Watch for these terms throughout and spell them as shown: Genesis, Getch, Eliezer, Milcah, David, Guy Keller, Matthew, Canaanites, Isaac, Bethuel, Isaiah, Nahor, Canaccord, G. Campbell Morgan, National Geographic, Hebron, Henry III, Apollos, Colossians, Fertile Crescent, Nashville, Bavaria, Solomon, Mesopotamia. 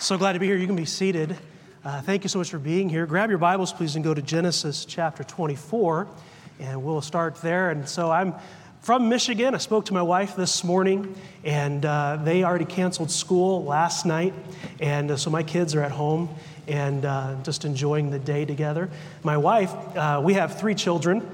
So glad to be here. You can be seated. Thank you so much for being here. Grab your Bibles, please, and go to Genesis chapter 24, and we'll start there. And so I'm from Michigan. I spoke to my wife this morning, and they already canceled school last night, and so my kids are at home and just enjoying the day together. My wife, we have three children.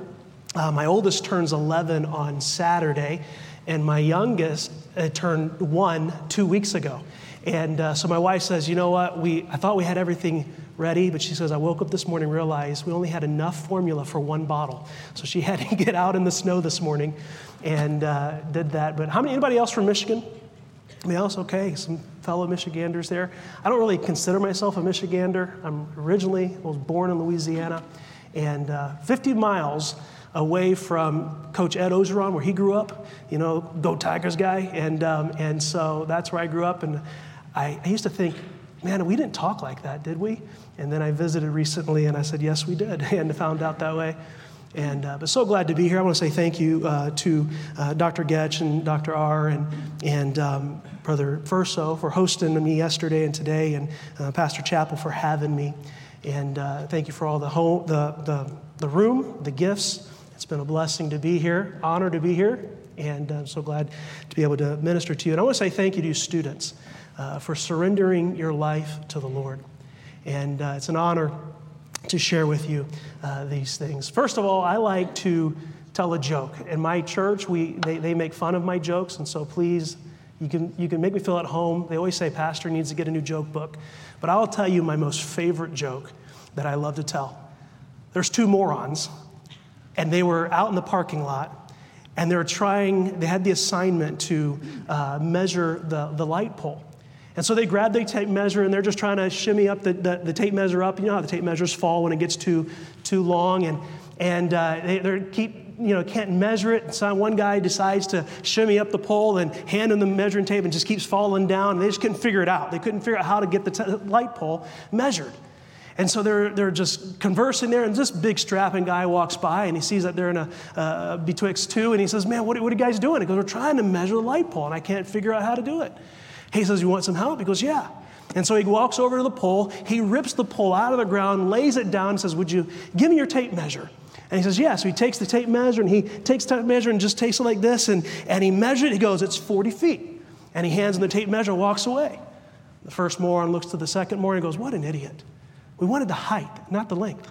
My oldest turns 11 on Saturday, and my youngest turned 1 2 weeks ago. And so my wife says, you know what, I thought we had everything ready, but she says, I woke up this morning and realized we only had enough formula for one bottle. So she had to get out in the snow this morning and did that. But anybody else from Michigan? Anybody else? Okay, some fellow Michiganders there. I don't really consider myself a Michigander. I was born in Louisiana, and 50 miles away from Coach Ed Orgeron, where he grew up, you know, go Tigers guy. And so that's where I grew up. And I used to think, man, we didn't talk like that, did we? And then I visited recently, and I said, yes, we did, and found out that way. And but so glad to be here. I want to say thank you to Dr. Getch and Dr. R and Brother Furso for hosting me yesterday and today, and Pastor Chappell for having me. And thank you for all the room, the gifts. It's been a blessing to be here, honor to be here, and I'm so glad to be able to minister to you. And I want to say thank you to you students for surrendering your life to the Lord. And it's an honor to share with you these things. First of all, I like to tell a joke. In my church, they make fun of my jokes, and so please, you can make me feel at home. They always say, Pastor needs to get a new joke book. But I'll tell you my most favorite joke that I love to tell. There's two morons, and they were out in the parking lot, and they had the assignment to measure the light pole. And so they grabbed their tape measure, and they're just trying to shimmy up the tape measure up. You know how the tape measures fall when it gets too long, and they keep, can't measure it. And so one guy decides to shimmy up the pole and hand him the measuring tape, and just keeps falling down. And they just couldn't figure it out. They couldn't figure out how to get the light pole measured. And so they're just conversing there, and this big strapping guy walks by, and he sees that they're in a betwixt two, and he says, man, what are you guys doing? He goes, we're trying to measure the light pole, and I can't figure out how to do it. He says, you want some help? He goes, yeah. And so he walks over to the pole, he rips the pole out of the ground, lays it down, and says, would you give me your tape measure? And he says, yeah. So he takes the tape measure, and just takes it like this, and he measured it. He goes, it's 40 feet. And he hands him the tape measure and walks away. The first moron looks to the second moron and goes, what an idiot. We wanted the height, not the length.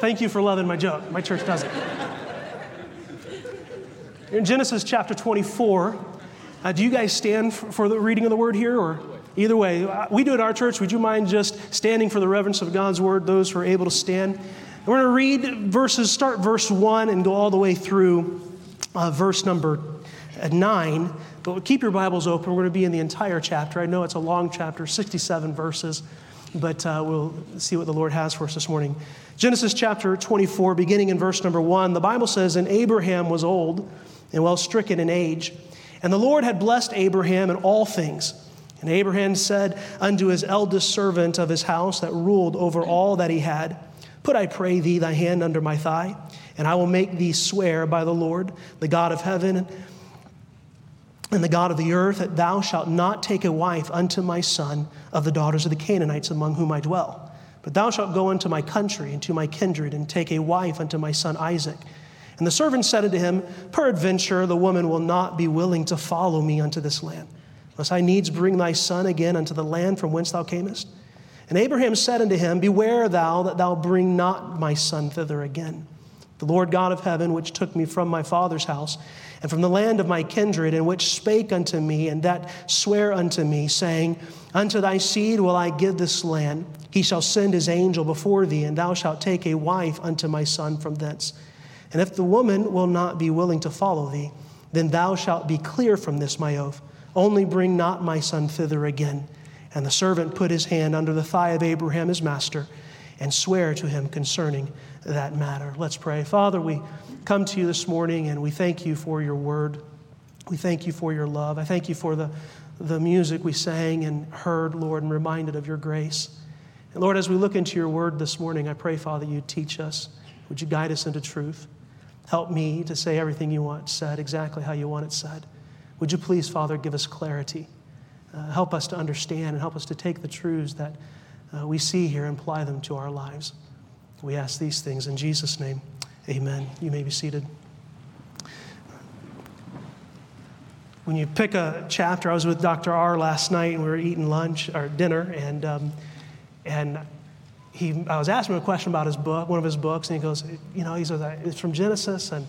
Thank you for loving my joke. My church doesn't. In Genesis chapter 24, do you guys stand for the reading of the word here? Or either way, we do at our church. Would you mind just standing for the reverence of God's word, those who are able to stand? We're going to read start verse 1 and go all the way through verse number 9, but keep your Bibles open. We're going to be in the entire chapter. I know it's a long chapter, 67 verses, but we'll see what the Lord has for us this morning. Genesis chapter 24, beginning in verse number 1, the Bible says, and Abraham was old and well stricken in age, and the Lord had blessed Abraham in all things. And Abraham said unto his eldest servant of his house that ruled over all that he had, put, I pray thee, thy hand under my thigh, and I will make thee swear by the Lord, the God of heaven, and the God of the earth, that thou shalt not take a wife unto my son of the daughters of the Canaanites among whom I dwell. But thou shalt go unto my country and to my kindred, and take a wife unto my son Isaac. And the servant said unto him, peradventure the woman will not be willing to follow me unto this land, lest I needs bring thy son again unto the land from whence thou camest. And Abraham said unto him, beware thou that thou bring not my son thither again. The Lord God of heaven, which took me from my father's house, and from the land of my kindred, and which spake unto me, and that sware unto me, saying, unto thy seed will I give this land. He shall send his angel before thee, and thou shalt take a wife unto my son from thence. And if the woman will not be willing to follow thee, then thou shalt be clear from this my oath. Only bring not my son thither again. And the servant put his hand under the thigh of Abraham his master, and swear to him concerning that matter. Let's pray. Father, we come to you this morning, and we thank you for your word. We thank you for your love. I thank you for the music we sang and heard, Lord, and reminded of your grace. And Lord, as we look into your word this morning, I pray, Father, you teach us. Would you guide us into truth? Help me to say everything you want said, exactly how you want it said. Would you please, Father, give us clarity? Help us to understand and help us to take the truths that we see here and apply them to our lives. We ask these things in Jesus' name. Amen. You may be seated. When you pick a chapter, I was with Dr. R last night and we were eating lunch or dinner, and I was asking him a question about his book, one of his books, and he goes, you know, he says, it's from Genesis, and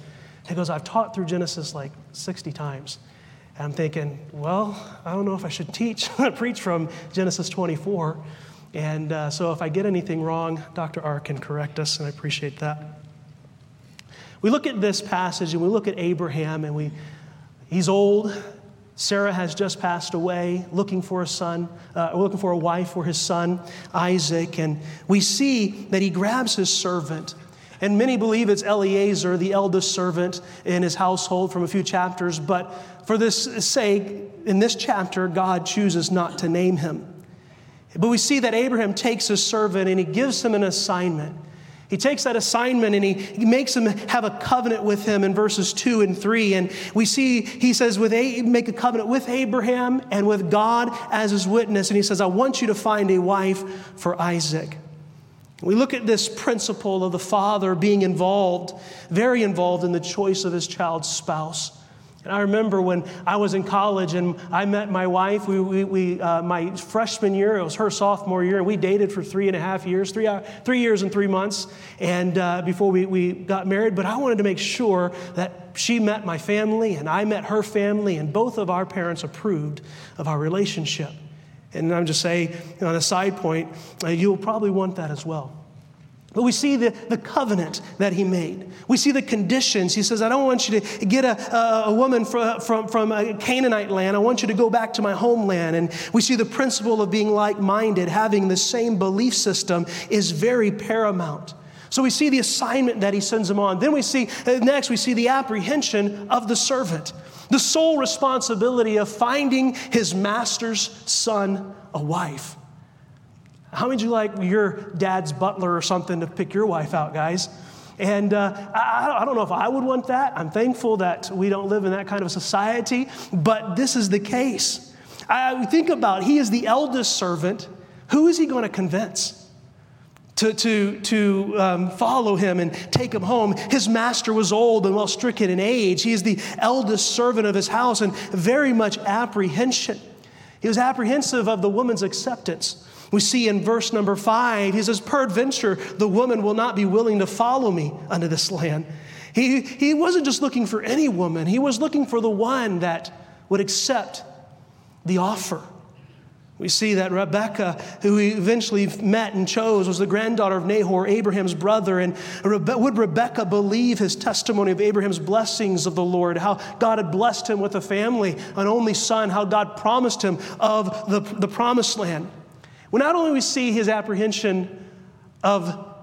he goes, I've taught through Genesis like 60 times. And I'm thinking, well, I don't know if I should preach from Genesis 24. And so if I get anything wrong, Dr. R can correct us, and I appreciate that. We look at this passage, and we look at Abraham, and he's old. Sarah has just passed away, looking for a son, looking for a wife for his son, Isaac. And we see that he grabs his servant. And many believe it's Eliezer, the eldest servant in his household from a few chapters. But for this sake, in this chapter, God chooses not to name him. But we see that Abraham takes his servant and he gives him an assignment. He takes that assignment and he makes him have a covenant with him in verses 2 and 3. And we see, he says, make a covenant with Abraham and with God as his witness. And he says, I want you to find a wife for Isaac. We look at this principle of the father being involved, very involved in the choice of his child's spouse. And I remember when I was in college and I met my wife, my freshman year, it was her sophomore year, and we dated for 3.5 years, 3 years and 3 months, and before we got married. But I wanted to make sure that she met my family and I met her family, and both of our parents approved of our relationship. And I'm just saying, on a side point, you'll probably want that as well. But we see the covenant that he made. We see the conditions. He says, I don't want you to get a woman from a Canaanite land. I want you to go back to my homeland. And we see the principle of being like-minded, having the same belief system is very paramount. So we see the assignment that he sends him on. Then we see the apprehension of the servant. The sole responsibility of finding his master's son a wife. How would you like your dad's butler or something to pick your wife out, guys? And I don't know if I would want that. I'm thankful that we don't live in that kind of society, but this is the case. I think about, he is the eldest servant. Who is he going to convince to follow him and take him home? His master was old and well stricken in age. He is the eldest servant of his house and very much apprehension. He was apprehensive of the woman's acceptance. We see in verse number 5, he says, peradventure, the woman will not be willing to follow me unto this land. He wasn't just looking for any woman. He was looking for the one that would accept the offer. We see that Rebekah, who he eventually met and chose, was the granddaughter of Nahor, Abraham's brother. And would Rebekah believe his testimony of Abraham's blessings of the Lord, how God had blessed him with a family, an only son, how God promised him of the promised land? Well, not only we see his apprehension of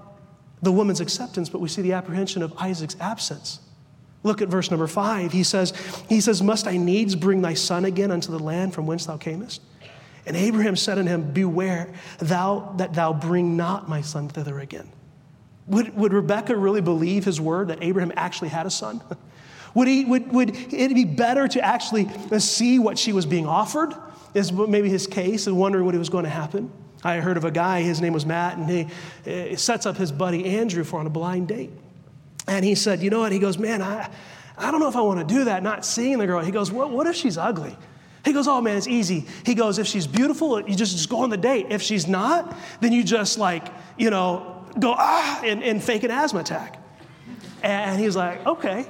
the woman's acceptance, but we see the apprehension of Isaac's absence. Look at verse number 5. He says, must I needs bring thy son again unto the land from whence thou camest? And Abraham said unto him, beware thou that thou bring not my son thither again. Would Rebekah really believe his word that Abraham actually had a son? Would it be better to actually see what she was being offered? Is maybe his case, and wondering what was going to happen. I heard of a guy, his name was Matt, and he sets up his buddy Andrew on a blind date. And he said, you know what? He goes, man, I don't know if I want to do that, not seeing the girl. He goes, well, what if she's ugly? He goes, oh, man, it's easy. He goes, if she's beautiful, you just go on the date. If she's not, then you just go, and fake an asthma attack. And he's like, okay.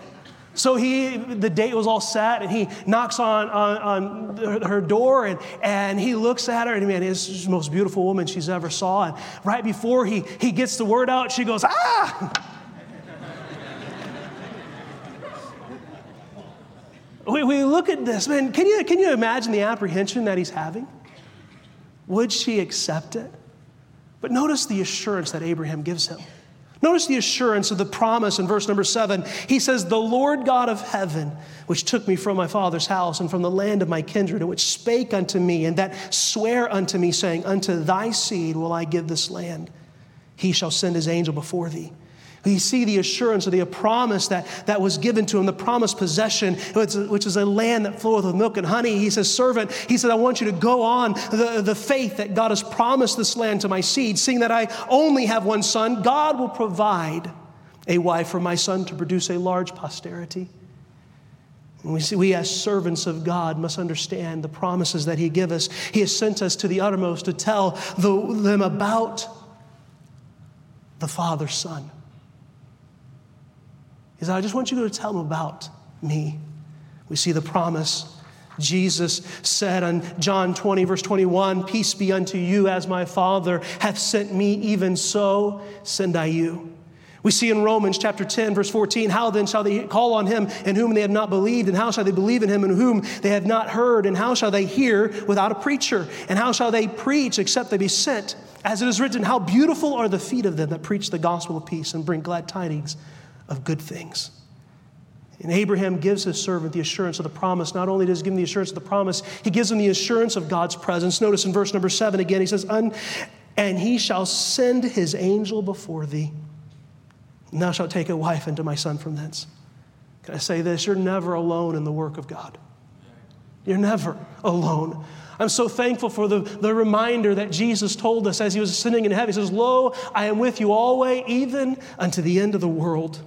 So the date was all set, and he knocks on her door, and he looks at her, and man, it's the most beautiful woman she's ever saw. And right before he gets the word out, she goes, ah! we look at this, man. Can you imagine the apprehension that he's having? Would she accept it? But notice the assurance that Abraham gives him. Notice the assurance of the promise in verse number 7. He says, the Lord God of heaven, which took me from my father's house and from the land of my kindred, and which spake unto me, and that sware unto me, saying, unto thy seed will I give this land. He shall send his angel before thee, We see the assurance or the promise that was given to him, the promised possession, which is a land that floweth with milk and honey. He says, servant, he said, I want you to go on the faith that God has promised this land to my seed, seeing that I only have one son. God will provide a wife for my son to produce a large posterity. And we as servants of God must understand the promises that he gives us. He has sent us to the uttermost to tell them about the Father's Son. He said, I just want you to go to tell them about me. We see the promise. Jesus said in John 20, verse 21, peace be unto you as my Father hath sent me, even so send I you. We see in Romans chapter 10, verse 14, how then shall they call on him in whom they have not believed? And how shall they believe in him in whom they have not heard? And how shall they hear without a preacher? And how shall they preach except they be sent? As it is written, how beautiful are the feet of them that preach the gospel of peace and bring glad tidings of good things. And Abraham gives his servant the assurance of the promise. Not only does he give him the assurance of the promise, he gives him the assurance of God's presence. Notice in verse number 7 again, he says, and he shall send his angel before thee, and thou shalt take a wife unto my son from thence. Can I say this? You're never alone in the work of God. You're never alone. I'm so thankful for the reminder that Jesus told us as he was ascending into heaven. He says, lo, I am with you always, even unto the end of the world.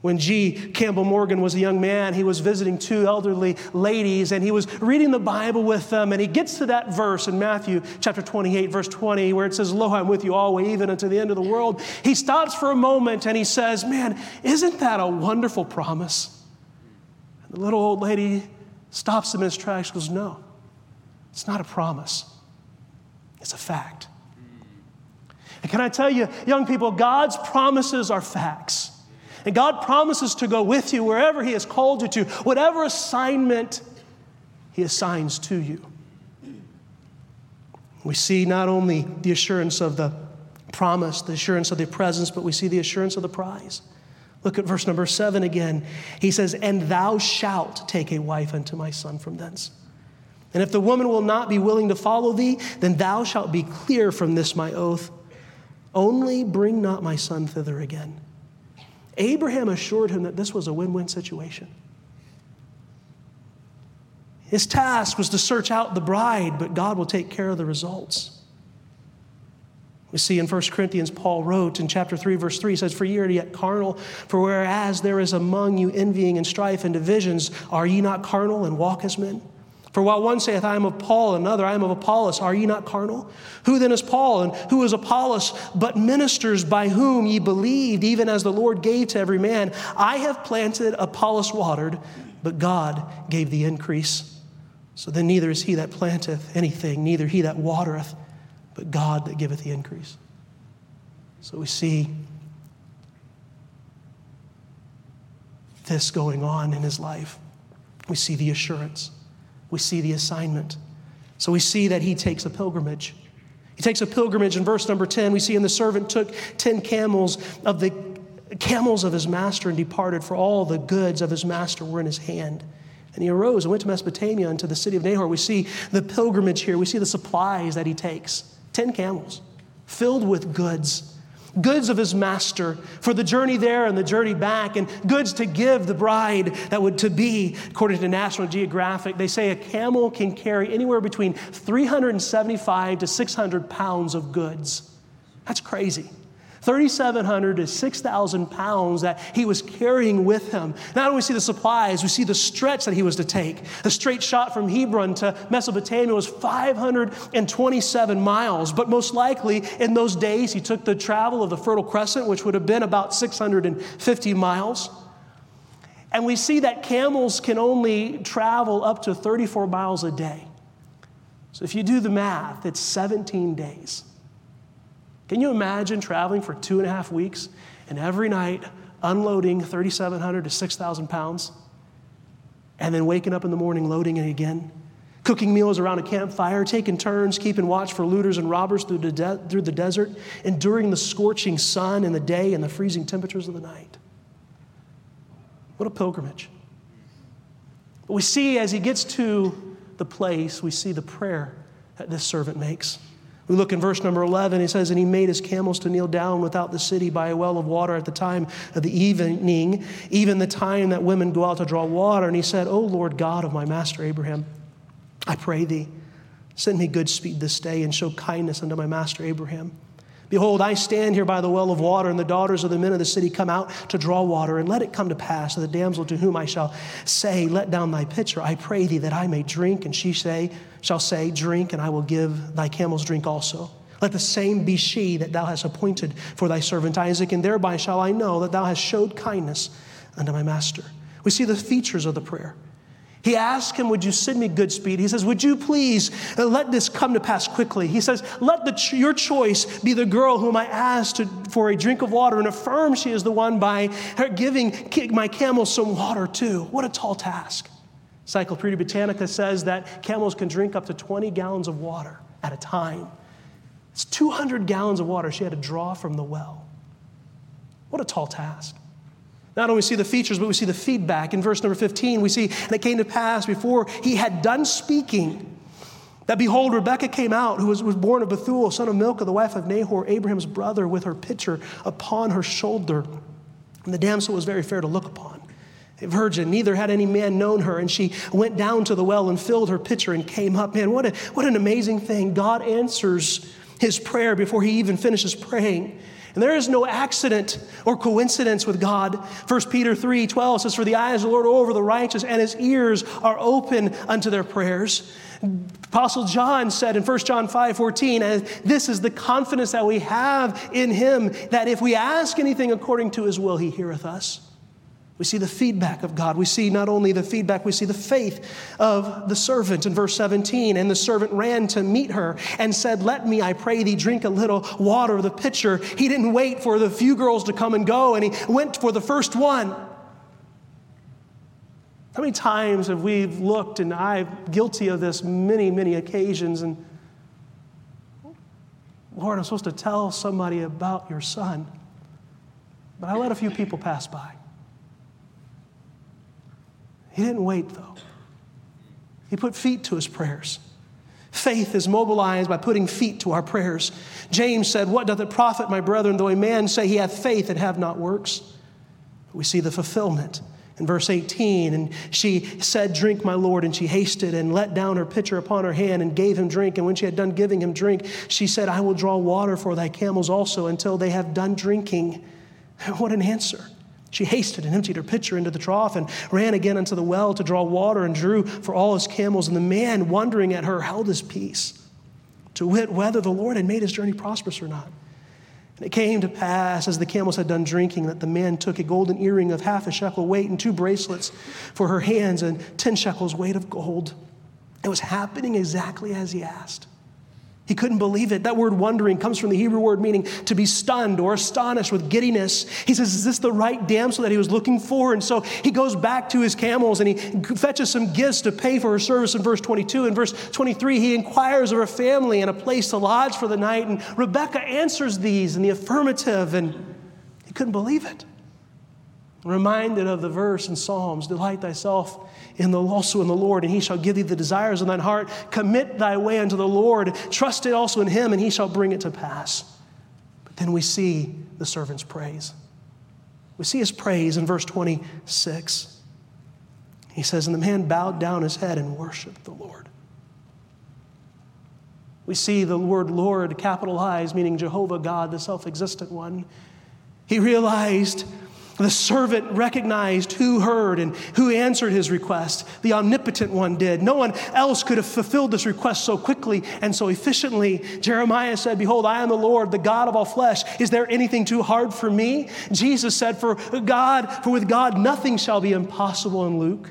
When G. Campbell Morgan was a young man, he was visiting two elderly ladies, and he was reading the Bible with them, and he gets to that verse in Matthew chapter 28, verse 20, where it says, lo, I'm with you always, even unto the end of the world. He stops for a moment, and he says, man, isn't that a wonderful promise? And the little old lady stops him in his tracks and goes, no, it's not a promise. It's a fact. And can I tell you, young people, God's promises are facts. And God promises to go with you wherever he has called you to, whatever assignment he assigns to you. We see not only the assurance of the promise, the assurance of the presence, but we see the assurance of the prize. Look at verse number 7 again. He says, and thou shalt take a wife unto my son from thence. And if the woman will not be willing to follow thee, then thou shalt be clear from this my oath. Only bring not my son thither again. Abraham assured him that this was a win-win situation. His task was to search out the bride, but God will take care of the results. We see in 1 Corinthians, Paul wrote in chapter 3, verse 3, he says, for ye are yet carnal, for whereas there is among you envying and strife and divisions, are ye not carnal and walk as men? For while one saith, I am of Paul, another, I am of Apollos, are ye not carnal? Who then is Paul, and who is Apollos, but ministers by whom ye believed, even as the Lord gave to every man? I have planted, Apollos watered, but God gave the increase. So then neither is he that planteth anything, neither he that watereth, but God that giveth the increase. So we see this going on in his life. We see the assurance. We see the assignment. So we see that he takes a pilgrimage. He takes a pilgrimage in verse number 10. We see, and the servant took 10 camels of his master and departed, for all the goods of his master were in his hand. And he arose and went to Mesopotamia unto the city of Nahor. We see the pilgrimage here. We see the supplies that he takes. 10 camels filled with goods of his master for the journey there and the journey back, and goods to give the bride that would to be. According to National Geographic, they say a camel can carry anywhere between 375 to 600 pounds of goods. That's crazy. 3,700 to 6,000 pounds that he was carrying with him. Not only see the supplies, we see the stretch that he was to take. The straight shot from Hebron to Mesopotamia was 527 miles, but most likely in those days he took the travel of the Fertile Crescent, which would have been about 650 miles. And we see that camels can only travel up to 34 miles a day. So if you do the math, it's 17 days. Can you imagine traveling for 2.5 weeks and every night unloading 3,700 to 6,000 pounds and then waking up in the morning loading it again, cooking meals around a campfire, taking turns, keeping watch for looters and robbers through the desert, enduring the scorching sun in the day and the freezing temperatures of the night? What a pilgrimage. But we see as he gets to the place, we see the prayer that this servant makes. We look in verse number 11, it says, and he made his camels to kneel down without the city by a well of water at the time of the evening, even the time that women go out to draw water. And he said, O Lord God of my master Abraham, I pray thee, send me good speed this day and show kindness unto my master Abraham. Behold, I stand here by the well of water, and the daughters of the men of the city come out to draw water, and let it come to pass that the damsel to whom I shall say, let down thy pitcher, I pray thee that I may drink, and she shall say, drink, and I will give thy camels drink also. Let the same be she that thou hast appointed for thy servant Isaac, and thereby shall I know that thou hast showed kindness unto my master. We see the features of the prayer. He asked him, would you send me good speed? He says, would you please let this come to pass quickly? He says, let your choice be the girl whom I asked for a drink of water and affirm she is the one by her giving my camels some water too. What a tall task. Encyclopedia Britannica says that camels can drink up to 20 gallons of water at a time. It's 200 gallons of water she had to draw from the well. What a tall task. Not only see the features, but we see the feedback. In verse number 15, we see, and it came to pass before he had done speaking, that behold, Rebekah came out, who was born of Bethuel, son of Milcah, the wife of Nahor, Abraham's brother, with her pitcher upon her shoulder. And the damsel was very fair to look upon, a virgin, neither had any man known her. And she went down to the well and filled her pitcher and came up. Man, what an amazing thing. God answers his prayer before he even finishes praying. And there is no accident or coincidence with God. 1 Peter 3:12 says, for the eyes of the Lord are over the righteous, and his ears are open unto their prayers. Apostle John said in 1 John 5:14, and this is the confidence that we have in him, that if we ask anything according to his will, he heareth us. We see the feedback of God. We see not only the feedback, we see the faith of the servant. In verse 17, and the servant ran to meet her and said, let me, I pray thee, drink a little water of the pitcher. He didn't wait for the few girls to come and go, and he went for the first one. How many times have we looked, and I'm guilty of this many, many occasions, and Lord, I'm supposed to tell somebody about your son, but I let a few people pass by. He didn't wait, though. He put feet to his prayers. Faith is mobilized by putting feet to our prayers. James said, what doth it profit, my brethren, though a man say he hath faith and have not works? We see the fulfillment in verse 18. And she said, drink, my Lord. And she hasted and let down her pitcher upon her hand and gave him drink. And when she had done giving him drink, she said, I will draw water for thy camels also until they have done drinking. What an answer. She hasted and emptied her pitcher into the trough and ran again unto the well to draw water and drew for all his camels. And the man, wondering at her, held his peace, to wit, whether the Lord had made his journey prosperous or not. And it came to pass, as the camels had done drinking, that the man took a golden earring of half a shekel weight and two bracelets for her hands and 10 shekels weight of gold. It was happening exactly as he asked. He couldn't believe it. That word wondering comes from the Hebrew word meaning to be stunned or astonished with giddiness. He says, is this the right damsel that he was looking for? And so he goes back to his camels and he fetches some gifts to pay for her service in verse 22. In verse 23, he inquires of her family and a place to lodge for the night. And Rebekah answers these in the affirmative, and he couldn't believe it. Reminded of the verse in Psalms, delight thyself also in the Lord, and he shall give thee the desires of thine heart. Commit thy way unto the Lord. Trust it also in him, and he shall bring it to pass. But then we see the servant's praise. We see his praise in verse 26. He says, and the man bowed down his head and worshiped the Lord. We see the word Lord capitalized, meaning Jehovah God, the self-existent one. He realized the servant recognized who heard and who answered his request. The omnipotent one did. No one else could have fulfilled this request so quickly and so efficiently. Jeremiah said, behold, I am the Lord, the God of all flesh. Is there anything too hard for me? Jesus said, for with God nothing shall be impossible in Luke.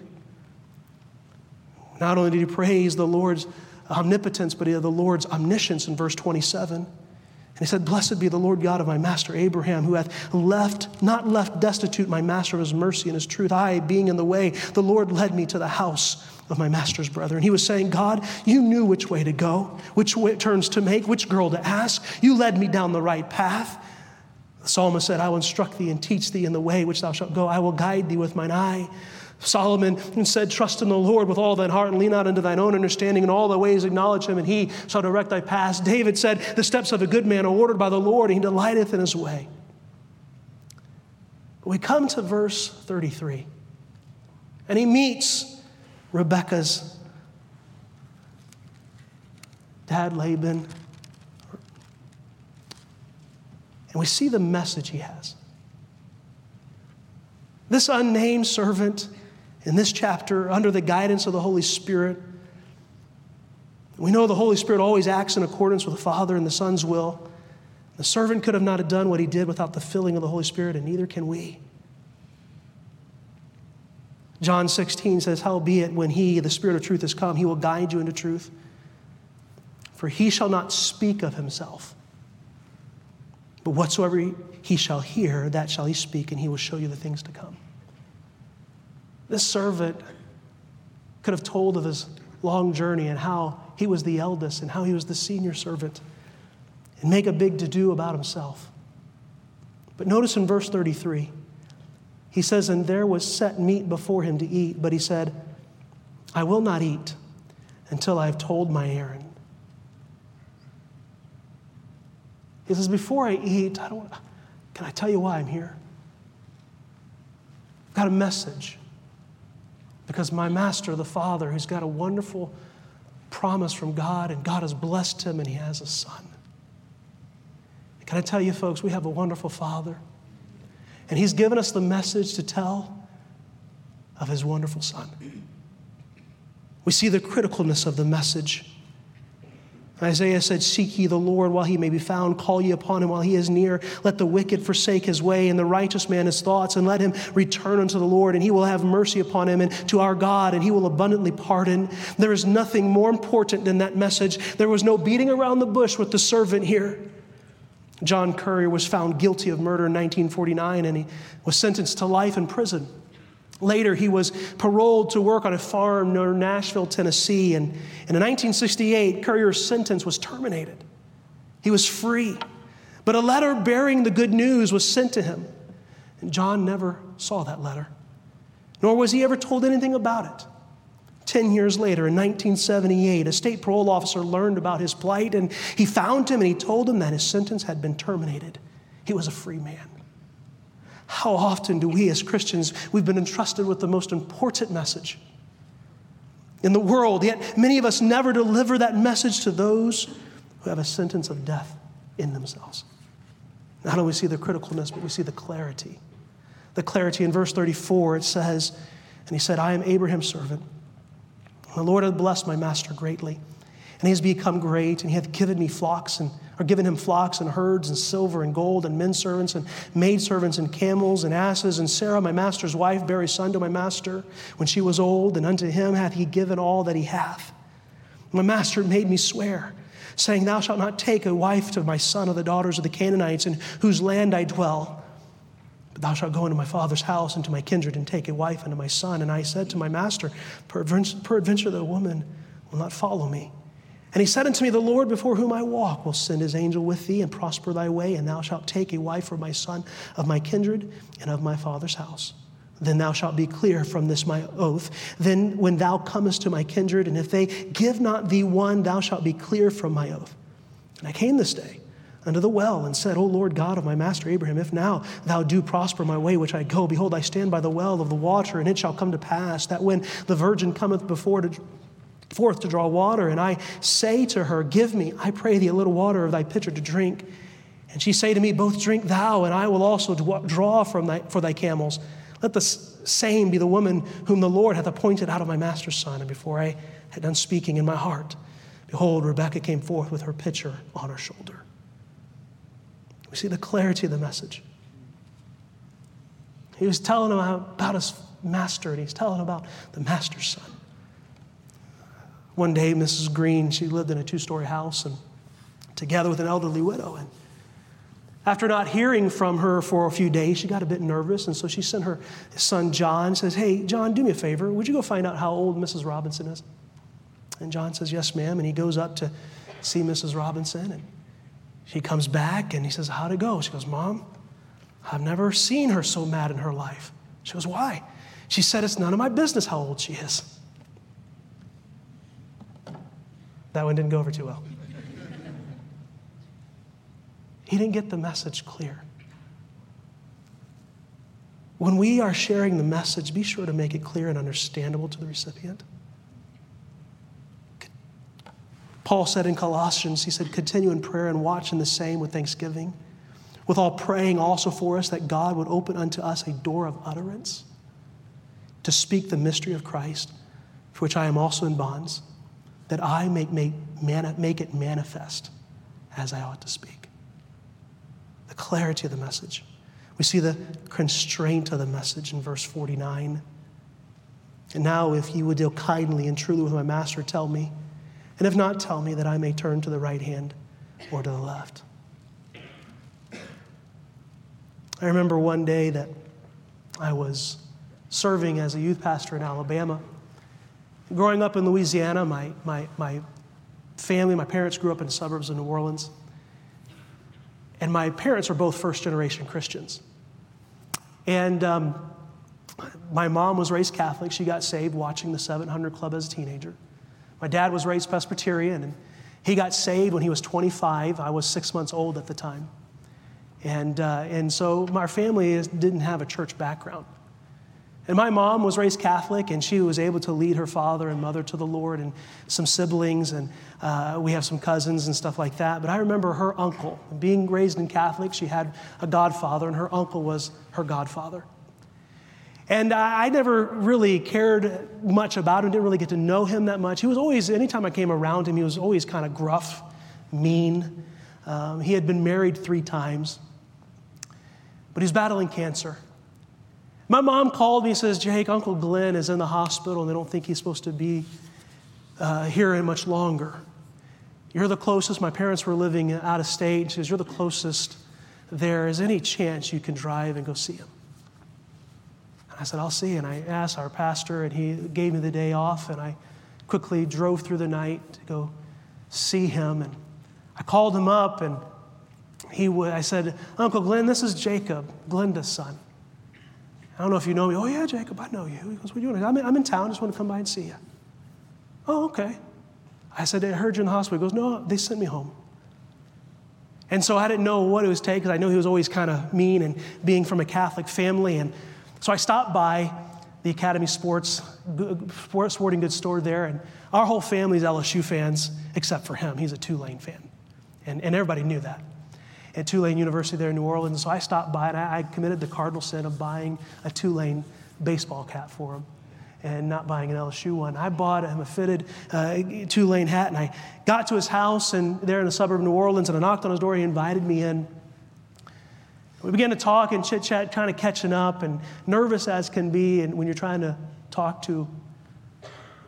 Not only did he praise the Lord's omnipotence, but the Lord's omniscience in verse 27. And he said, blessed be the Lord God of my master Abraham, who hath not left destitute my master of his mercy and his truth. I, being in the way, the Lord led me to the house of my master's brother. And he was saying, God, you knew which way to go, which turns to make, which girl to ask. You led me down the right path. The psalmist said, I will instruct thee and teach thee in the way which thou shalt go. I will guide thee with mine eye. Solomon said, trust in the Lord with all thine heart and lean not unto thine own understanding. In all thy ways acknowledge him, and he shall direct thy paths. David said, the steps of a good man are ordered by the Lord, and he delighteth in his way. But we come to verse 33, and he meets Rebekah's dad, Laban, and we see the message he has. This unnamed servant in this chapter, under the guidance of the Holy Spirit, we know the Holy Spirit always acts in accordance with the Father and the Son's will. The servant could have not have done what he did without the filling of the Holy Spirit, and neither can we. John 16 says, howbeit when he, the Spirit of truth, is come, he will guide you into truth. For he shall not speak of himself, but whatsoever he shall hear, that shall he speak, and he will show you the things to come. This servant could have told of his long journey and how he was the eldest and how he was the senior servant and make a big to-do about himself. But notice in verse 33, he says, and there was set meat before him to eat, but he said, I will not eat until I have told my errand. He says, before I eat, can I tell you why I'm here? I've got a message. Because my master, the Father, who's got a wonderful promise from God, and God has blessed him, and he has a son. And can I tell you, folks, we have a wonderful Father. And he's given us the message to tell of his wonderful son. We see the criticalness of the message. Isaiah said, seek ye the Lord while he may be found. Call ye upon him while he is near. Let the wicked forsake his way, and the righteous man his thoughts, and let him return unto the Lord, and he will have mercy upon him, and to our God, and he will abundantly pardon. There is nothing more important than that message. There was no beating around the bush with the servant here. John Curry was found guilty of murder in 1949, and he was sentenced to life in prison. Later, he was paroled to work on a farm near Nashville, Tennessee, and in 1968, Currier's sentence was terminated. He was free, but a letter bearing the good news was sent to him, and John never saw that letter, nor was he ever told anything about it. 10 years later, in 1978, a state parole officer learned about his plight, and he found him, and he told him that his sentence had been terminated. He was a free man. How often do we as Christians, we've been entrusted with the most important message in the world, yet many of us never deliver that message to those who have a sentence of death in themselves. Not only do we see the criticalness, but we see the clarity. The clarity in verse 34, it says, and he said, I am Abraham's servant. And the Lord hath blessed my master greatly, and he has become great, and he hath given me flocks and are given him flocks and herds and silver and gold and men servants and maid servants and camels and asses. And Sarah, my master's wife, bare a son to my master when she was old, and unto him hath he given all that he hath. My master made me swear, saying, thou shalt not take a wife to my son of the daughters of the Canaanites, in whose land I dwell. But thou shalt go into my father's house and to my kindred and take a wife unto my son. And I said to my master, peradventure the woman will not follow me. And he said unto me, the Lord before whom I walk will send his angel with thee and prosper thy way, and thou shalt take a wife for my son of my kindred and of my father's house. Then thou shalt be clear from this my oath. Then when thou comest to my kindred, and if they give not thee one, thou shalt be clear from my oath. And I came this day unto the well and said, O Lord God of my master Abraham, if now thou do prosper my way which I go, behold, I stand by the well of the water, and it shall come to pass that when the virgin cometh forth to draw water, and I say to her, give me, I pray thee, a little water of thy pitcher to drink. And she say to me, both drink thou, and I will also draw for thy camels. Let the same be the woman whom the Lord hath appointed out of my master's son. And before I had done speaking in my heart, behold, Rebekah came forth with her pitcher on her shoulder. We see the clarity of the message. He was telling him about his master, and he's telling about the master's son. One day, Mrs. Green, she lived in a two-story house and together with an elderly widow. And after not hearing from her for a few days, she got a bit nervous, and so she sent her son, John, says, hey, John, do me a favor. Would you go find out how old Mrs. Robinson is? And John says, yes, ma'am. And he goes up to see Mrs. Robinson, and she comes back, and he says, how'd it go? She goes, Mom, I've never seen her so mad in her life. She goes, why? She said, it's none of my business how old she is. That one didn't go over too well. He didn't get the message clear. When we are sharing the message, be sure to make it clear and understandable to the recipient. Paul said in Colossians, he said, continue in prayer and watch in the same with thanksgiving, with all praying also for us that God would open unto us a door of utterance to speak the mystery of Christ, for which I am also in bonds, that I make it manifest as I ought to speak. The clarity of the message. We see the constraint of the message in verse 49. And now if ye would deal kindly and truly with my master, tell me. And if not, tell me that I may turn to the right hand or to the left. I remember one day that I was serving as a youth pastor in Alabama. Growing up in Louisiana, my family, my parents grew up in the suburbs of New Orleans. And my parents are both first-generation Christians. And my mom was raised Catholic. She got saved watching the 700 Club as a teenager. My dad was raised Presbyterian, and he got saved when he was 25. I was 6 months old at the time. And so my family didn't have a church background. And my mom was raised Catholic, and she was able to lead her father and mother to the Lord and some siblings, and we have some cousins and stuff like that. But I remember her uncle. Being raised in Catholic, she had a godfather, and her uncle was her godfather. And I never really cared much about him, didn't really get to know him that much. He was always, anytime I came around him, he was always kind of gruff, mean. He had been married 3 times, but he was battling cancer. My mom called me and says, Jake, Uncle Glenn is in the hospital and they don't think he's supposed to be here much longer. You're the closest. My parents were living out of state. And she says, you're the closest there. Is any chance you can drive and go see him? And I said, I'll see. And I asked our pastor and he gave me the day off and I quickly drove through the night to go see him. And I called him up and I said, Uncle Glenn, this is Jacob, Glenda's son. I don't know if you know me. Oh, yeah, Jacob, I know you. He goes, what do you want? I'm in town. I just want to come by and see you. Oh, okay. I said, I heard you in the hospital. He goes, no, they sent me home. And so I didn't know what it was taking because I knew he was always kind of mean and being from a Catholic family. And so I stopped by the Academy Sporting Goods store there. And our whole family's LSU fans except for him. He's a Tulane fan. And everybody knew that. At Tulane University there in New Orleans. So I stopped by and I committed the cardinal sin of buying a Tulane baseball cap for him and not buying an LSU one. I bought him a fitted Tulane hat and I got to his house and there in the suburb of New Orleans and I knocked on his door. He invited me in. We began to talk and chit-chat, kind of catching up and nervous as can be and when you're trying to talk to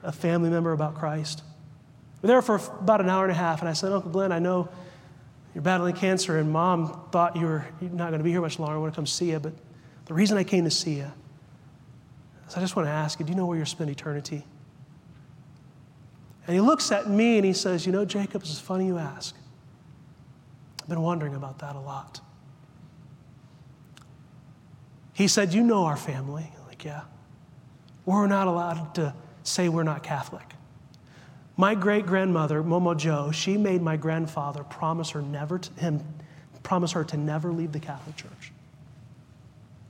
a family member about Christ. We were there for about an hour and a half and I said, Uncle Glenn, I know you're battling cancer, and Mom thought you were not going to be here much longer. I want to come see you, but the reason I came to see you is I just want to ask you, do you know where you'll spend eternity? And he looks at me and he says, you know, Jacob, it's funny you ask. I've been wondering about that a lot. He said, you know our family. I'm like, yeah. We're not allowed to say we're not Catholic. My great-grandmother, Momo Joe, she made my grandfather promise her to never leave the Catholic Church.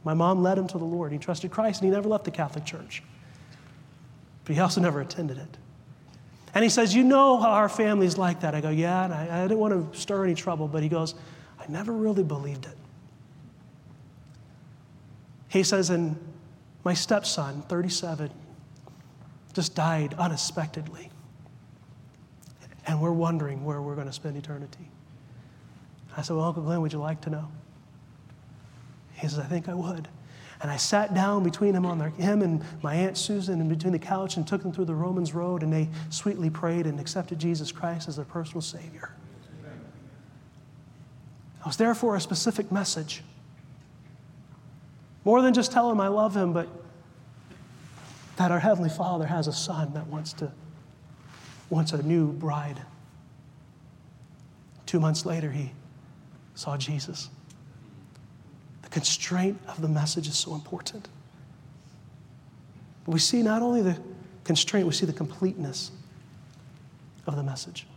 My mom led him to the Lord. He trusted Christ, and he never left the Catholic Church. But he also never attended it. And he says, you know how our family's like that. I go, yeah, and I didn't want to stir any trouble. But he goes, I never really believed it. He says, and my stepson, 37, just died unexpectedly. And we're wondering where we're going to spend eternity. I said, well, Uncle Glenn, would you like to know? He says, I think I would. And I sat down between him and my Aunt Susan and between the couch and took them through the Romans Road, and they sweetly prayed and accepted Jesus Christ as their personal Savior. Amen. I was there for a specific message. More than just tell him I love him, but that our Heavenly Father has a son that wants a new bride. 2 months later, he saw Jesus. The constraint of the message is so important. But we see not only the constraint, we see the completeness of the message.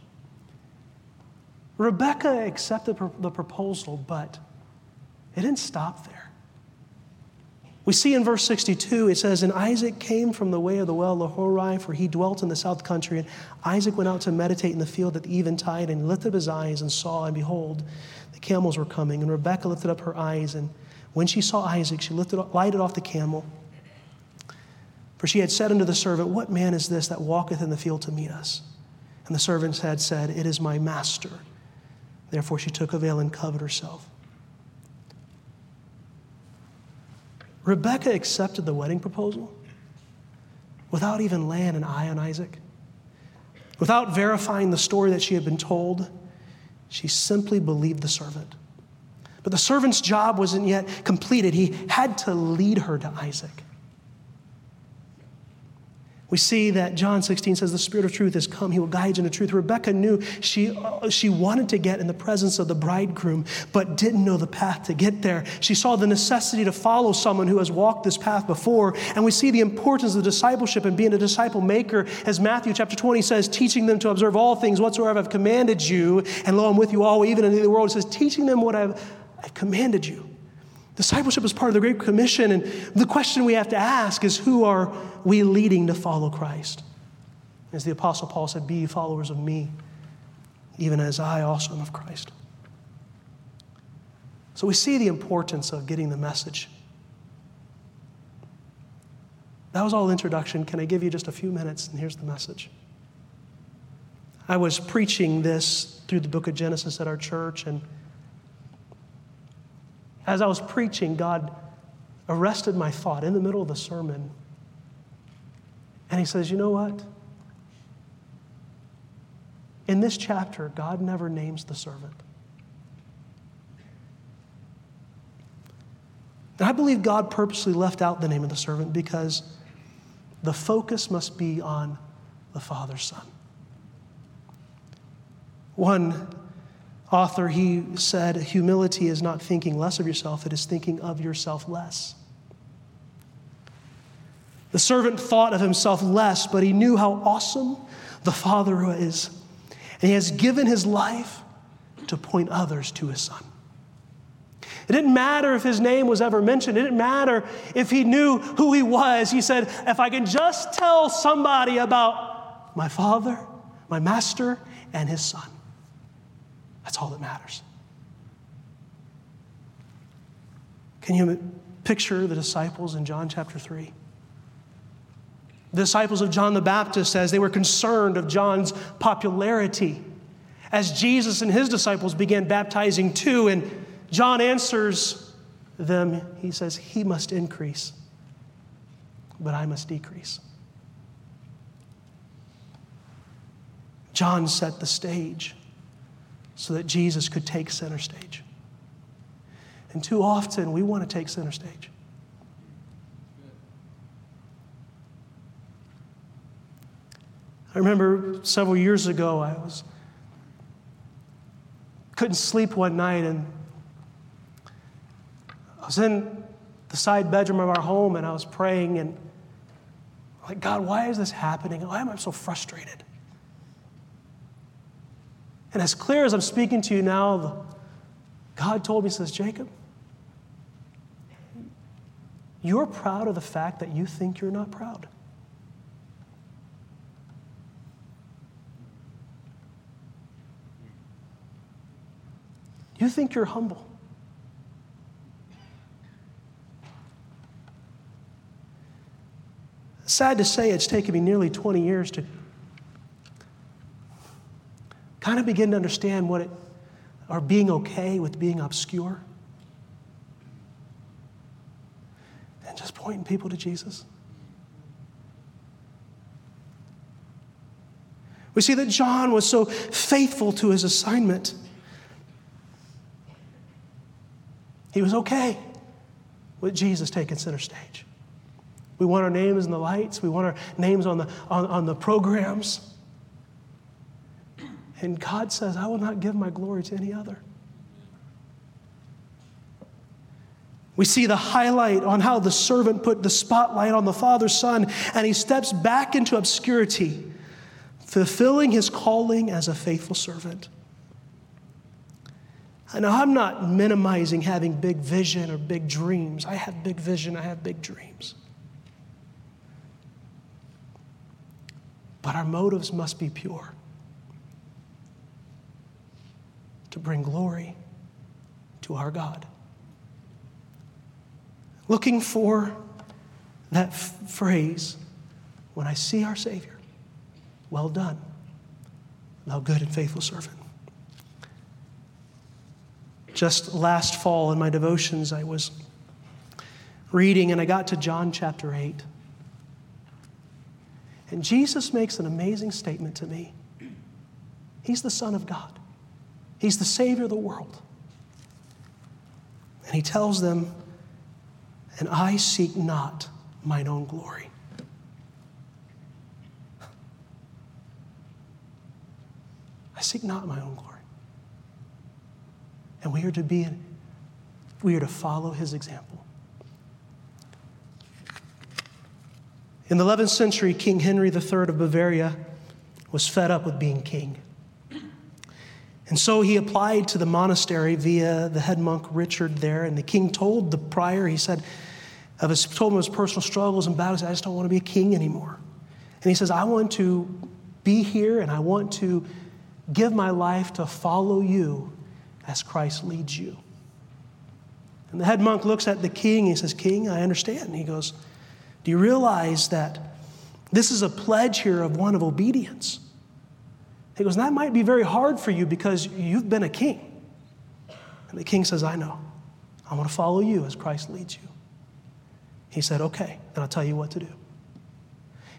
Rebekah accepted the proposal, but it didn't stop there. We see in verse 62, it says, "And Isaac came from the way of the well Lahorai, for he dwelt in the south country. And Isaac went out to meditate in the field at the eventide, and he lifted up his eyes and saw, and behold, the camels were coming. And Rebekah lifted up her eyes, and when she saw Isaac, she lighted off the camel. For she had said unto the servant, 'What man is this that walketh in the field to meet us?' And the servant had said, 'It is my master.' Therefore she took a veil and covered herself." Rebekah accepted the wedding proposal without even laying an eye on Isaac, without verifying the story that she had been told. She simply believed the servant. But the servant's job wasn't yet completed. He had to lead her to Isaac. We see that John 16 says, "The Spirit of truth is come. He will guide you into truth." Rebekah knew she wanted to get in the presence of the bridegroom, but didn't know the path to get there. She saw the necessity to follow someone who has walked this path before. And we see the importance of discipleship and being a disciple maker, as Matthew chapter 20 says, "Teaching them to observe all things whatsoever I've commanded you. And lo, I'm with you always, even into the world." It says, teaching them what I've commanded you. Discipleship is part of the Great Commission, and the question we have to ask is, who are we leading to follow Christ? As the Apostle Paul said, "Be ye followers of me, even as I also am of Christ." So we see the importance of getting the message. That was all introduction. Can I give you just a few minutes? And here's the message. I was preaching this through the book of Genesis at our church, and as I was preaching, God arrested my thought in the middle of the sermon. And he says, "You know what? In this chapter, God never names the servant." And I believe God purposely left out the name of the servant because the focus must be on the Father's Son. One author, he said, "Humility is not thinking less of yourself, it is thinking of yourself less." The servant thought of himself less, but he knew how awesome the Father is. And he has given his life to point others to his Son. It didn't matter if his name was ever mentioned. It didn't matter if he knew who he was. He said, "If I can just tell somebody about my Father, my Master, and his Son, that's all that matters." Can you picture the disciples in John chapter 3? The disciples of John the Baptist, as they were concerned of John's popularity, as Jesus and his disciples began baptizing too, and John answers them, he says, "He must increase, but I must decrease." John set the stage so that Jesus could take center stage. And too often, we want to take center stage. I remember several years ago, I couldn't sleep one night, and I was in the side bedroom of our home, and I was praying, and I'm like, "God, why is this happening? Why am I so frustrated?" And as clear as I'm speaking to you now, God told me, he says, "Jacob, you're proud of the fact that you think you're not proud." You think you're humble. Sad to say, it's taken me nearly 20 years to kind of begin to understand or being okay with being obscure and just pointing people to Jesus. We see that John was so faithful to his assignment. He was okay with Jesus taking center stage. We want our names in the lights. We want our names on the programs. And God says, "I will not give my glory to any other." We see the highlight on how the servant put the spotlight on the father's son, and he steps back into obscurity, fulfilling his calling as a faithful servant. And I'm not minimizing having big vision or big dreams. I have big vision, I have big dreams. But our motives must be pure, to bring glory to our God. Looking for that phrase, when I see our Savior, well done, thou good and faithful servant. Just last fall in my devotions, I was reading and I got to John chapter 8. And Jesus makes an amazing statement to me. He's the Son of God. He's the Savior of the world. And he tells them, and I seek not mine own glory. I seek not my own glory. And we are to follow his example. In the 11th century, King Henry III of Bavaria was fed up with being king. And so he applied to the monastery via the head monk Richard there, and the king told the prior, he said, told him of his personal struggles and battles, I just don't want to be a king anymore. And he says, I want to be here and I want to give my life to follow you as Christ leads you. And the head monk looks at the king, he says, King, I understand. And he goes, do you realize that this is a pledge here of one of obedience? He goes, that might be very hard for you because you've been a king. And the king says, I know. I want to follow you as Christ leads you. He said, okay, then I'll tell you what to do.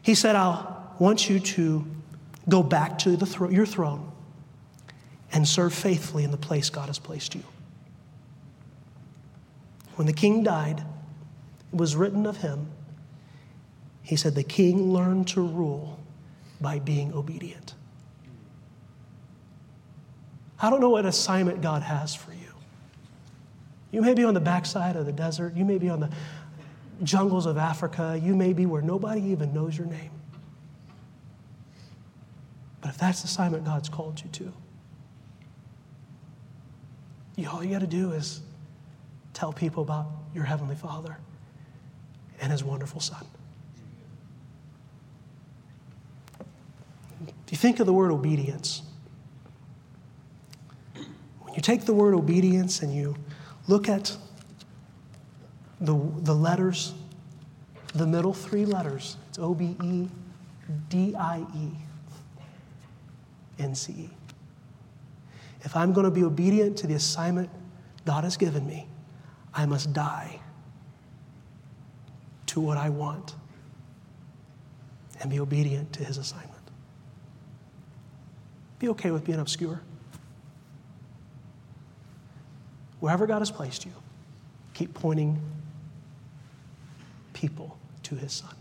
He said, I want you to go back to your throne and serve faithfully in the place God has placed you. When the king died, it was written of him, he said, the king learned to rule by being obedient. I don't know what assignment God has for you. You may be on the backside of the desert. You may be on the jungles of Africa. You may be where nobody even knows your name. But if that's the assignment God's called you to, all you got to do is tell people about your Heavenly Father and His wonderful Son. If you think of the word obedience, you take the word obedience and you look at the letters, the middle three letters. It's O-B-E, D-I-E, N-C-E. If I'm going to be obedient to the assignment God has given me, I must die to what I want and be obedient to his assignment. Be okay with being obscure. Wherever God has placed you, keep pointing people to his Son.